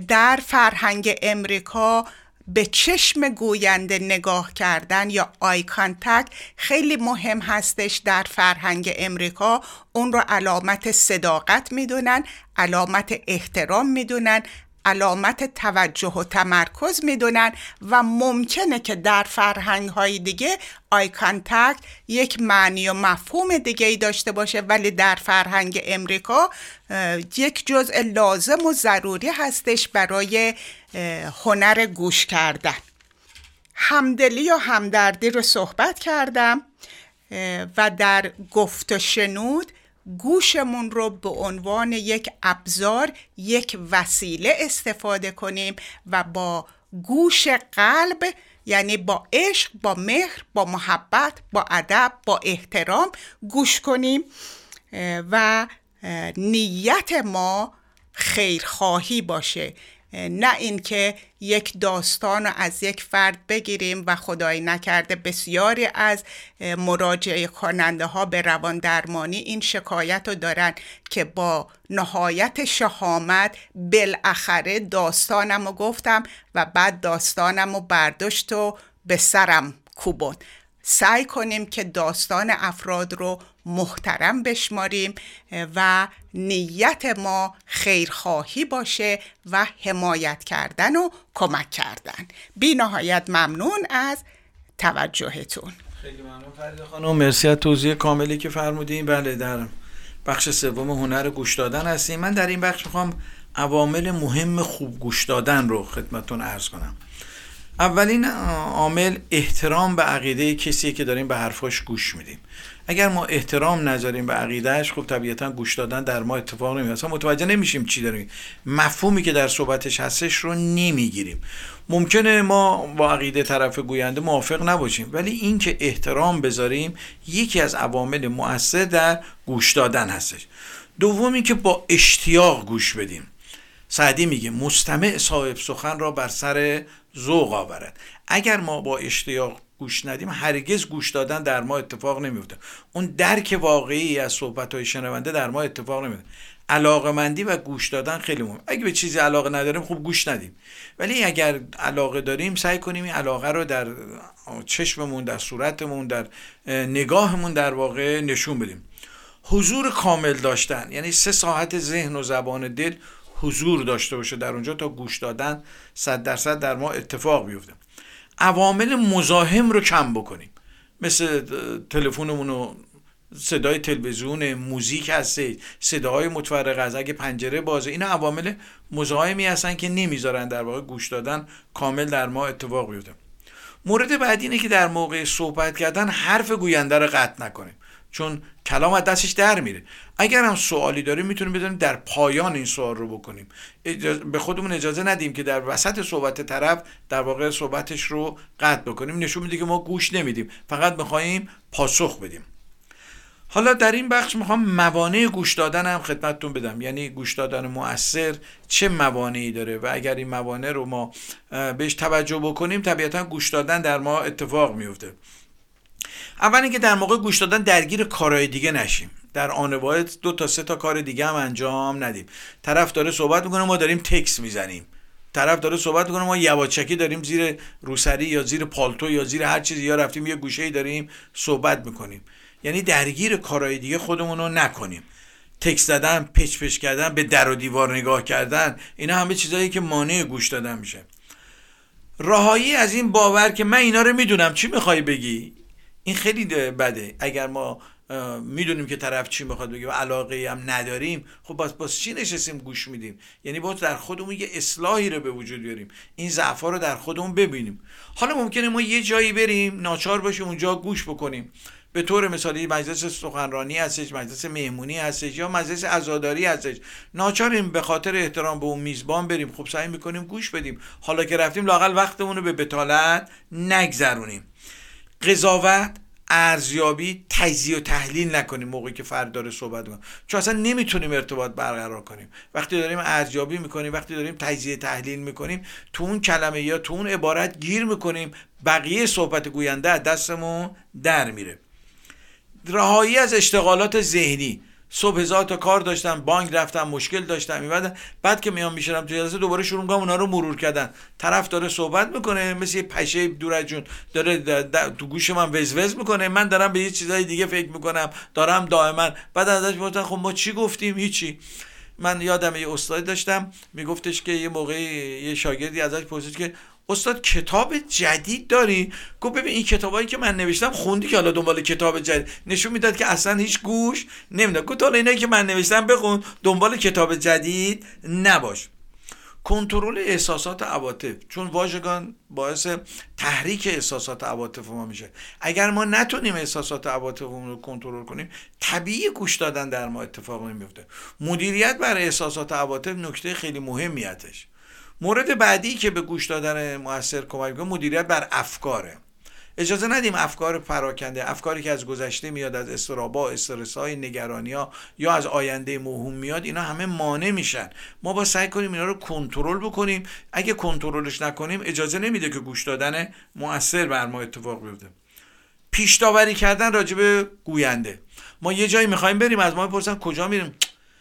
در فرهنگ امریکا به چشم گوینده نگاه کردن یا آی کانتکت خیلی مهم هستش. در فرهنگ امریکا اون رو علامت صداقت میدونن، علامت احترام میدونن، علامت توجه و تمرکز میدونن و ممکنه که در فرهنگ های دیگه آی کانتکت یک معنی و مفهوم دیگه ای داشته باشه، ولی در فرهنگ امریکا یک جزء لازم و ضروری هستش برای هنر گوش کردن. همدلی و همدردی رو صحبت کردم و در گفت و شنود گوشمون رو به عنوان یک ابزار، یک وسیله استفاده کنیم و با گوش قلب، یعنی با عشق، با مهر، با محبت، با ادب، با احترام گوش کنیم و نیت ما خیرخواهی باشه، نه اینکه یک داستان رو از یک فرد بگیریم و خدای نکرده بسیاری از مراجعه کننده ها به روان درمانی این شکایت رو دارن که با نهایت شهامت بالاخره داستانم رو گفتم و بعد داستانم رو برداشت و به سرم کوبون. سعی کنیم که داستان افراد رو محترم بشماریم و نیت ما خیرخواهی باشه و حمایت کردن و کمک کردن. بی نهایت ممنون از توجهتون. خیلی ممنون فریده خانم، مرسی از توضیح کاملی که فرمودین. بله، در بخش سوم هنر گوش دادن هستیم. من در این بخش میخوام عوامل مهم خوب گوش دادن رو خدمتتون عرض کنم. اولین عامل احترام به عقیده کسیه که داریم به حرفاش گوش میدیم. اگر ما احترام نذاریم به عقیدهش، خب طبیعتا گوش دادن در ما اتفاق نمیفته، متوجه نمیشیم چی داریم، مفهومی که در صحبتش هستش رو نمیگیریم. ممکنه ما با عقیده طرف گوینده موافق نباشیم، ولی این که احترام بذاریم یکی از عوامل مؤثر در گوش دادن هستش. دومی که با اشتیاق گوش بدیم. سعدی میگه مستمع صاحب سخن را بر سر ذوق آورد. اگر ما با اشتیاق گوش ندیم، هرگز گوش دادن در ما اتفاق نمیفته. اون درک واقعی از صحبت‌های شنونده در ما اتفاق نمیفته. علاقه‌مندی و گوش دادن خیلی مهمه. اگه به چیزی علاقه نداریم، خب گوش ندیم. ولی اگر علاقه داریم، سعی کنیم این علاقه رو در چشممون، در صورتمون، در نگاهمون در واقع نشون بدیم. حضور کامل داشتن، یعنی 3 ساعت ذهن و زبان دل حضور داشته باشه در اونجا تا گوش دادن 100% در ما اتفاق بیفته. عوامل مزاحم رو کم بکنیم، مثل تلفنمون و صدای تلویزیون، موزیک هست، صداهای متفرقه از اگه پنجره بازه، اینا عوامل مزاحمی هستن که نمیذارن در واقع گوش دادن کامل در ما اتفاق بیفته. مورد بعدی اینه که در موقع صحبت کردن حرف گوینده رو قطع نکنیم، چون کلام از دستش در میره. اگر هم سوالی داریم میتونیم بدونیم در پایان این سوال رو بکنیم. به خودمون اجازه ندیم که در وسط صحبت طرف در واقع صحبتش رو قطع بکنیم. نشون میده که ما گوش نمیدیم، فقط میخوایم پاسخ بدیم. حالا در این بخش میخوام موانع گوش دادن هم خدمتتون بدم، یعنی گوش دادن مؤثر چه موانعی داره و اگر این موانع رو ما بهش توجه بکنیم، طبیعتا گوش دادن در ما اتفاق میفته. اول اینکه در موقع گوش دادن درگیر کارهای دیگه نشیم، در آن واحد 2 تا 3 تا کار دیگه هم انجام ندیم. طرف داره صحبت میکنه، ما داریم تکست میزنیم. طرف داره صحبت میکنه، ما یواشکی داریم زیر روسری یا زیر پالتو یا زیر هر چیزی یا رفتیم یه گوشه‌ای داریم صحبت میکنیم. یعنی درگیر کارهای دیگه خودمون رو نکنیم. تکست دادن، پچ کردن، به در و دیوار نگاه کردن، اینا همه چیزایی که مانع گوش دادن میشه. رهایی از این باور که من اینا رو میدونم، چی میخوای بگی؟ این خیلی بده. اگر ما میدونیم که طرف چی میخواد بگه و علاقه هم نداریم، خب باز چی نشستیم گوش میدیم؟ یعنی باید در خودمون یه اصلاحی رو به وجود بیاریم، این ضعف‌ها رو در خودمون ببینیم. حالا ممکنه ما یه جایی بریم، ناچار باشیم اونجا گوش بکنیم. به طور مثالی مجلس سخنرانی هستش، مجلس مهمونی هستش یا مجلس عزاداری هستش، ناچاریم به خاطر احترام به اون میزبان بریم، خب سعی میکنیم گوش بدیم. حالا که رفتیم، لااقل وقتمون رو به بتالت نگذرونیم. قضاوت، ارزیابی، تجزیه و تحلیل نکنیم موقعی که فرد داره صحبت میکنه، چون اصلا نمیتونیم ارتباط برقرار کنیم. وقتی داریم ارزیابی میکنیم، وقتی داریم تجزیه تحلیل میکنیم، تو اون کلمه یا تو اون عبارت گیر میکنیم، بقیه صحبت گوینده از دستمون در میره. رهایی از اشتغالات ذهنی، صبح هزار تا کار داشتم، بانک رفتم، مشکل داشتم، میبردم. بعد که میام میشنم تو جلسه دوباره شورونگام اونا رو مرور کردن، طرف داره صحبت میکنه مثل یه پشه دور از جون داره تو گوش من وزوز میکنه، من دارم به یه چیزای دیگه فکر میکنم، دارم دائما. بعد ازش میگفتن خب ما چی گفتیم؟ هیچی. من یادم یه استاد داشتم میگفتش که یه موقعی یه شاگردی ازش پرسید که استاد کتاب جدید داری؟ گفت ببین این کتابایی که من نوشتم خوندی که حالا دنبال کتاب جدید؟ نشون میداد که اصلا هیچ گوش نمیداد. گفت حالا اینایی که من نوشتم بخون، دنبال کتاب جدید نباش. کنترل احساسات عواطف، چون واژگان باعث تحریک احساسات عواطف ما میشه. اگر ما نتونیم احساسات عواطفمون رو کنترل کنیم، طبیعی گوش دادن در ما اتفاق نمیفته. مدیریت بر احساسات عواطف نکته خیلی مهمیتش. مورد بعدی که به گوش دادن مؤثر کمک میکنه، مدیریت بر افکاره. اجازه ندیم افکار پراکنده، افکاری که از گذشته میاد، از استرابا، استرس‌های، نگرانی‌ها یا از آینده موهوم میاد، اینا همه مانع میشن. ما با سعی کنیم اینا رو کنترل بکنیم. اگه کنترلش نکنیم، اجازه نمیده که گوش دادن مؤثر بر ما اتفاق بیفته. پیش داوری کردن راجع به گوینده. ما یه جایی می‌خوایم بریم، از ما می‌پرسن کجا میریم،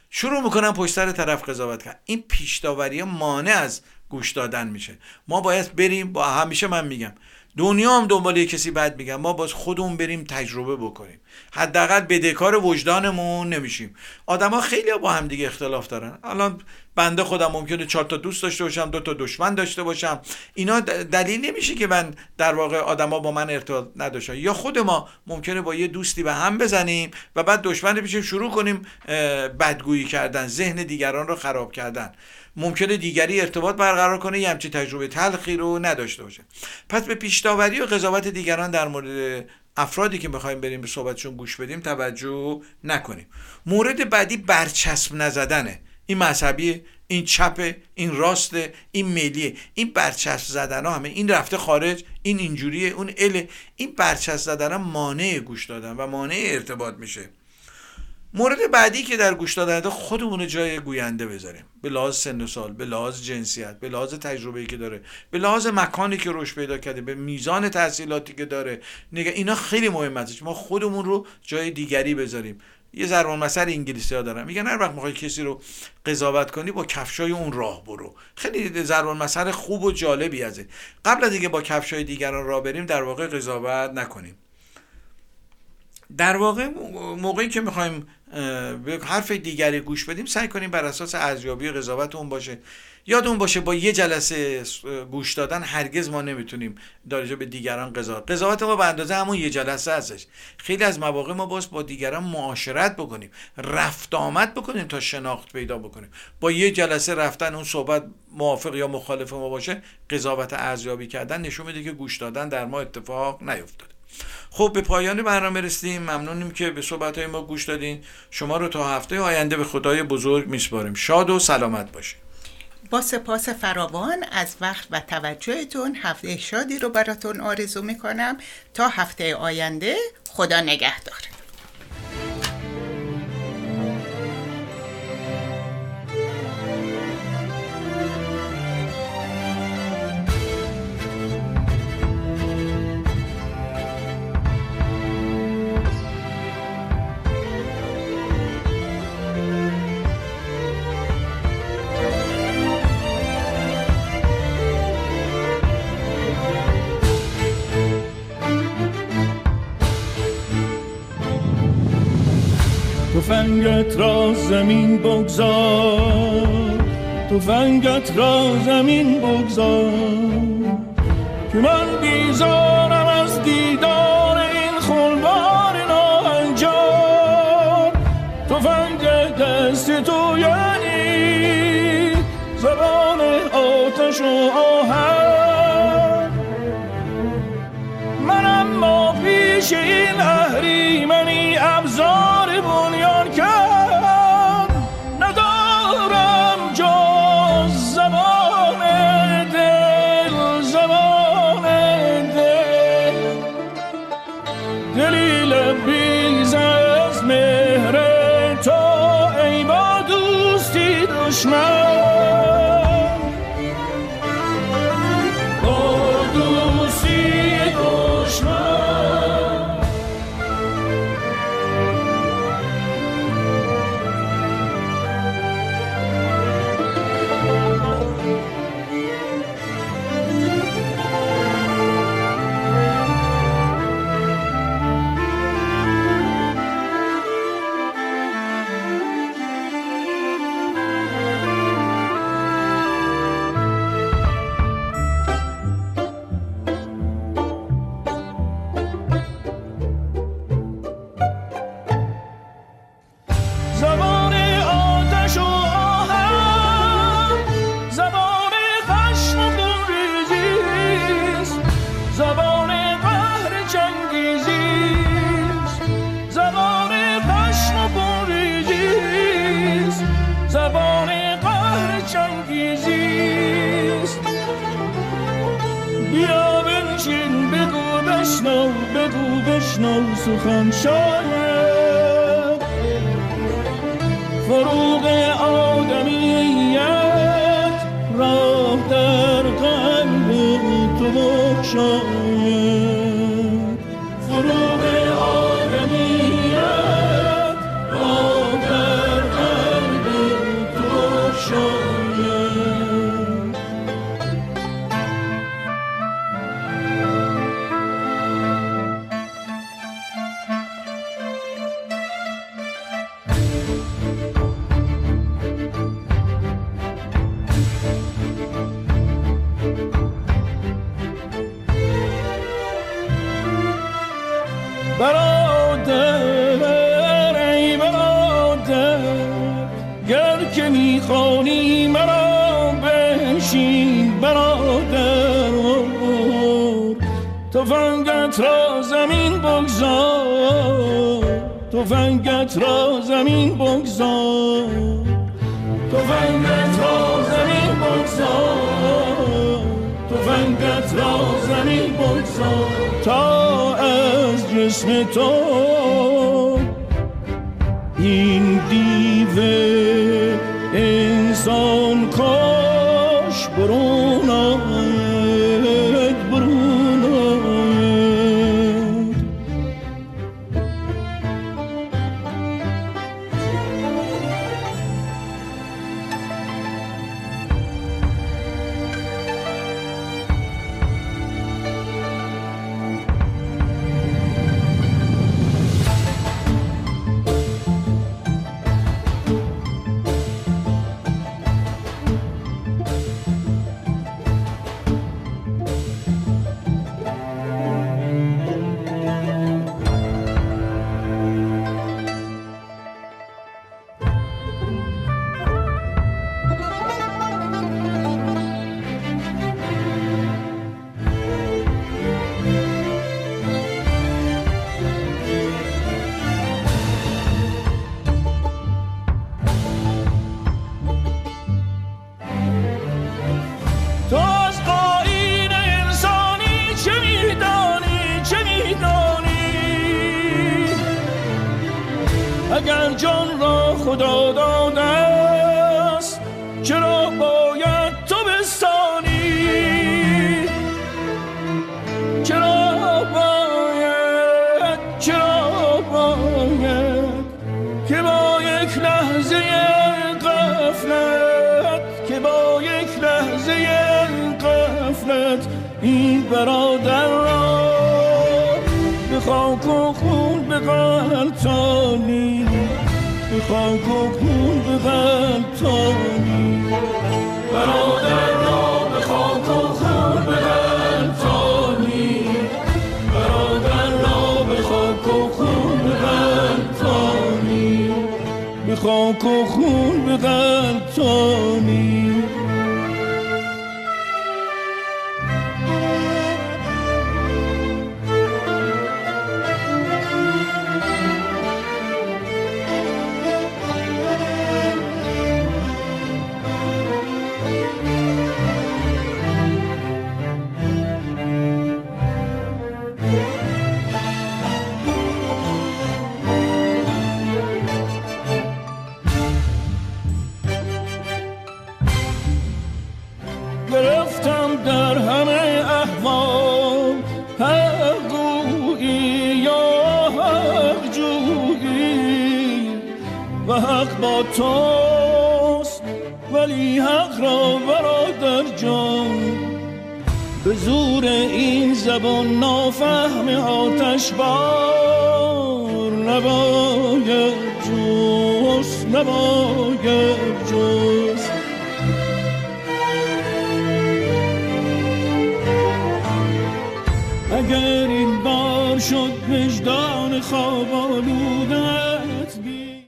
شروع میکنن پشت سر طرف قضاوت کردن. این پیش داوری مانع از گوش دادن میشه. ما باید بریم، با همیشه من میگم دنیا هم دنبال یه کسی بد میگم، ما باز خودمون بریم تجربه بکنیم، حداقل بدهکار وجدانمون نمیشیم. آدما خیلی با هم دیگه اختلاف دارن. الان بنده خودم ممکنه 4 تا دوست داشته باشم، 2 تا دشمن داشته باشم، اینا دلیل نمیشه که من در واقع آدما با من ارتباط نداشتن. یا خود ما ممکنه با یه دوستی به هم بزنیم و بعد دشمن بشیم، شروع کنیم بدگویی کردن، ذهن دیگران رو خراب کردن. ممکنه دیگری ارتباط برقرار کنه یا همچین تجربه تلخی رو نداشته باشه. پس به پیش‌داوری و قضاوت دیگران در مورد افرادی که می‌خوایم بریم به صحبتشون گوش بدیم توجه نکنیم. مورد بعدی برچسب نزدنه. این مذهبیه، این چپه، این راسته، این ملیه، این برچسب زدن ها همه، این رفته خارج، این اینجوریه، اون اله، این برچسب زدن ها مانع گوش دادن و مانع ارتباط میشه. مورد بعدی که در گوش دادن خودمون جای گوینده بذاریم، به لحاظ سن و سال، به لحاظ جنسیت، به لحاظ تجربه‌ای که داره، به لحاظ مکانی که روش پیدا کرده، به میزان تحصیلاتی که داره. اینا خیلی مهمه ما خودمون رو جای دیگری بذاریم. یه ضرب مثل انگلیسی‌ها دارم، میگن هر وقت می‌خوای کسی رو قضاوت کنی با کفشای اون راه برو. خیلی ضرب مثل خوب و جالبی ازه. قبل از اینکه با کفشای دیگران راه بریم در واقع قضاوت نکنیم. در واقع موقعی که می‌خوایم به حرف دیگری گوش بدیم، سعی کنیم بر اساس ارزیابی و قضاوت اون باشه. یادمون باشه با یه جلسه گوش دادن هرگز ما نمیتونیم راجع به دیگران قضاوت ما به اندازه همون یه جلسه ازش. خیلی از مواقع ما باید با دیگران معاشرت بکنیم، رفت آمد بکنیم تا شناخت پیدا بکنیم. با یه جلسه رفتن اون صحبت موافق یا مخالف ما باشه، قضاوت ارزیابی کردن نشون میده که گوش دادن در ما اتفاق نیفتاد. خب به پایان برنامه رسیدیم. ممنونیم که به صحبت‌های ما گوش دادین. شما رو تا هفته آینده به خدای بزرگ میسپاریم. شاد و سلامت باشید. با سپاس فراوان از وقت و توجهتون، هفته شادی رو براتون آرزو میکنم. تا هفته آینده، خدا نگهدار. تفنگت را زمین بگذار که من بیزارم از دیدار این خلبان ناهنجار. تفنگ دست تو یعنی زبان آتش و آهن من، اما پیش این اهریمنی ابزار بنیان کرد. بشنو بگو بشنو سخن شاید فروغ آدمیت راه در قلب تو بگشاید فروغ آدمیت راه در قلب تو بگشاید. برادر ای برادر گر که میخوانی مرا بنشین برادر تفنگت را زمین بگذار تفنگت را زمین بگذار تفنگت را زمین بگذار تفنگت را زمین بگذار تا از جسم تو این دیو انسان کاش برون آید برون آید. اگر جان را خدا داده است چرا باید تو بستانی چرا باید که با یک لحظه غفلت این برادر را به خاک و خون بغلتانی خاک و خون بغلتانی برادر را به خاک و خون بغلتانی برادر را به خاک و خون بغلتانی به خاک و خون بغلتانی. حق با توست ولی حق را برادر جان به زور این زبان نافهم آتش بار نباید جوست اگر این بار شد وجدان خواب آلودم